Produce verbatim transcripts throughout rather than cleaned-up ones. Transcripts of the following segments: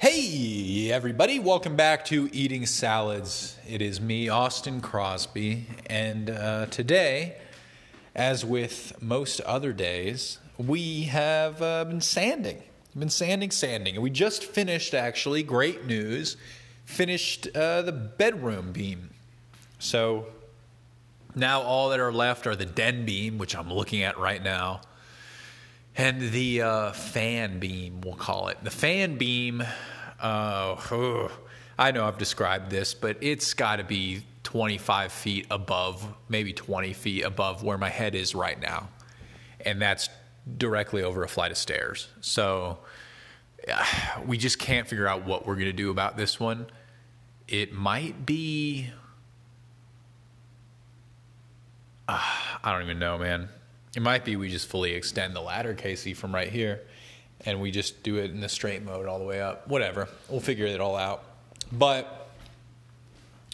Hey everybody, welcome back to Eating Salads. It is me, Austin Crosby, and uh, today, as with most other days, we have uh, been sanding. We've been sanding, sanding, and we just finished, actually, great news, finished uh, the bedroom beam. So now all that are left are the den beam, which I'm looking at right now, and the uh, fan beam, we'll call it. The fan beam, uh, oh, I know I've described this, but it's got to be twenty-five feet above, maybe twenty feet above where my head is right now. And that's directly over a flight of stairs. So uh, we just can't figure out what we're going to do about this one. It might be... Uh, I don't even know, man. It might be we just fully extend the ladder, Casey, from right here, and we just do it in the straight mode all the way up. Whatever. We'll figure it all out. But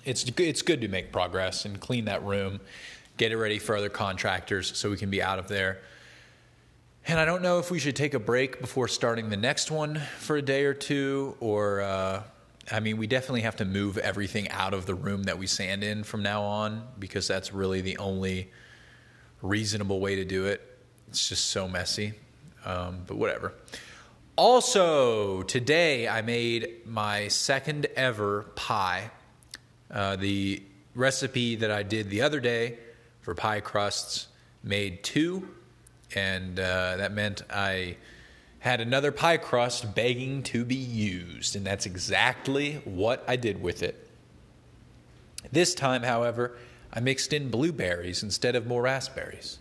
it's it's good to make progress and clean that room, get it ready for other contractors so we can be out of there. And I don't know if we should take a break before starting the next one for a day or two, or, uh, I mean, we definitely have to move everything out of the room that we sand in from now on, because that's really the only reasonable way to do it. It's just so messy, um, but whatever. Also, today I made my second ever pie. Uh, the recipe that I did the other day for pie crusts made two, and uh, that meant I had another pie crust begging to be used, and that's exactly what I did with it. This time, however, I mixed in blueberries instead of more raspberries.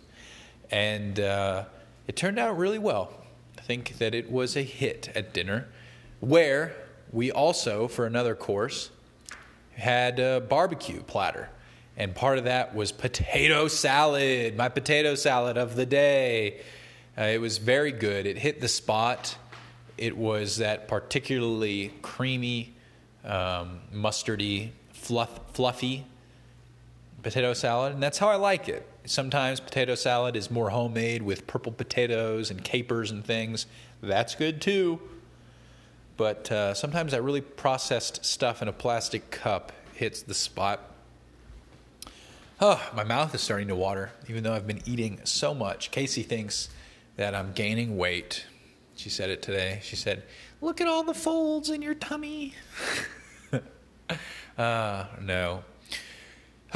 And uh, it turned out really well. I think that it was a hit at dinner, where we also, for another course, had a barbecue platter. And part of that was potato salad, my potato salad of the day. Uh, it was very good. It hit the spot. It was that particularly creamy, um, mustardy, fluff, fluffy potato salad, and that's how I like it. Sometimes potato salad is more homemade with purple potatoes and capers and things. That's good too. But uh, sometimes that really processed stuff in a plastic cup hits the spot. Oh, my mouth is starting to water, even though I've been eating so much. Casey thinks that I'm gaining weight. She said it today. She said, "Look at all the folds in your tummy." uh, no.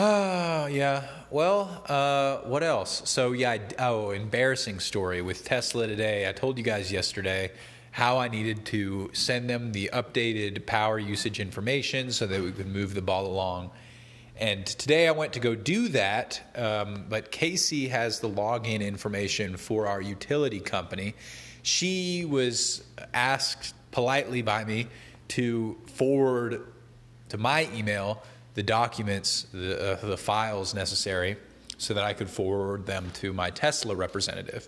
Oh, yeah. Well, uh, what else? So, yeah, I, oh, embarrassing story with Tesla today. I told you guys yesterday how I needed to send them the updated power usage information so that we could move the ball along. And today I went to go do that, um, but Casey has the login information for our utility company. She was asked politely by me to forward to my email the documents, the, uh, the files necessary so that I could forward them to my Tesla representative.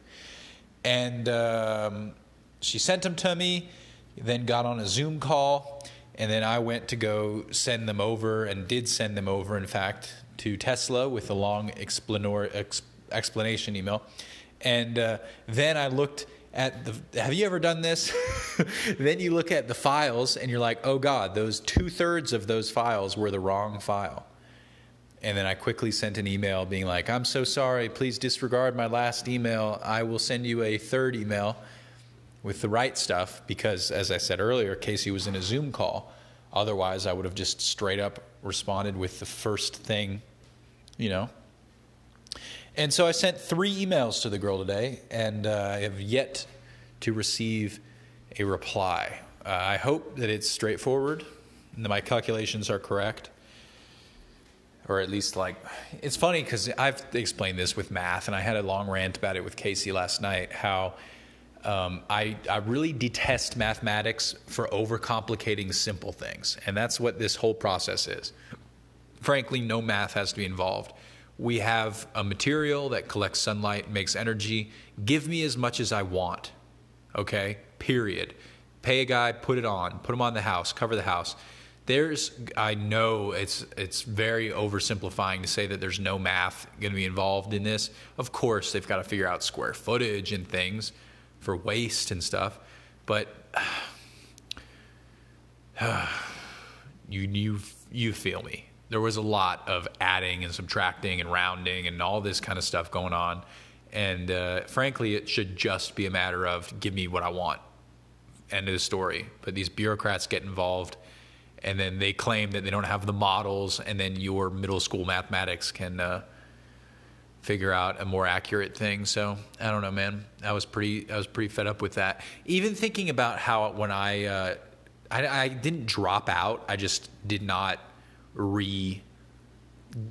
And um, she sent them to me, then got on a Zoom call, and then I went to go send them over and did send them over, in fact, to Tesla with a long explanor- ex- explanation email. And uh, then I looked at the, have you ever done this? Then you look at the files and you're like, oh God, those two thirds of those files were the wrong file. And then I quickly sent an email being like, I'm so sorry, please disregard my last email. I will send you a third email with the right stuff, because as I said earlier, Casey was in a Zoom call. Otherwise I would have just straight up responded with the first thing, you know. And so I sent three emails to the girl today, and uh, I have yet to receive a reply. Uh, I hope that it's straightforward and that my calculations are correct. Or at least, like, it's funny because I've explained this with math, and I had a long rant about it with Casey last night, how um, I, I really detest mathematics for overcomplicating simple things. And that's what this whole process is. Frankly, no math has to be involved. We have a material that collects sunlight, makes energy. Give me as much as I want, okay? Period. Pay a guy, put it on, put him on the house, cover the house. There's, I know it's it's very oversimplifying to say that there's no math going to be involved in this. Of course, they've got to figure out square footage and things for waste and stuff, but you you you feel me. There was a lot of adding and subtracting and rounding and all this kind of stuff going on. And uh, frankly, it should just be a matter of give me what I want. End of the story. But these bureaucrats get involved, and then they claim that they don't have the models, and then your middle school mathematics can uh, figure out a more accurate thing. So I don't know, man. I was pretty I was pretty fed up with that. Even thinking about how when I uh, I, I didn't drop out, I just did not re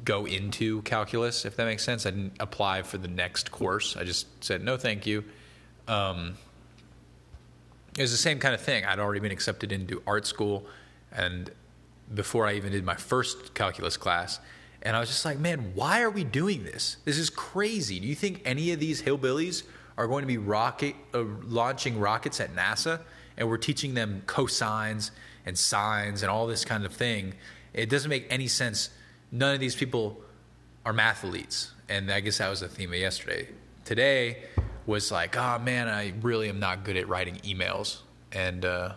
go into calculus, if that makes sense. I didn't apply for the next course. I just said, no, thank you. Um, it was the same kind of thing. I'd already been accepted into art school. And before I even did my first calculus class, and I was just like, man, why are we doing this? This is crazy. Do you think any of these hillbillies are going to be rocket uh, launching rockets at NASA? And we're teaching them cosines and sines and all this kind of thing. It doesn't make any sense. None of these people are mathletes. And I guess that was the theme of yesterday. Today was like, oh, man, I really am not good at writing emails. And uh,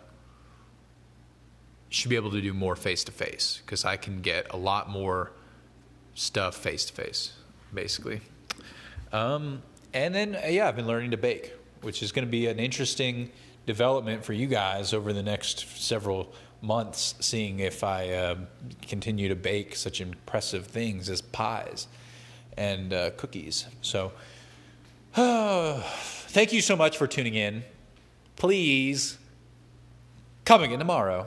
should be able to do more face-to-face because I can get a lot more stuff face-to-face, basically. Um, and then, yeah, I've been learning to bake, which is going to be an interesting development for you guys over the next several months, seeing if I uh, continue to bake such impressive things as pies and uh, cookies. So uh, thank you so much for tuning in. Please, coming in tomorrow.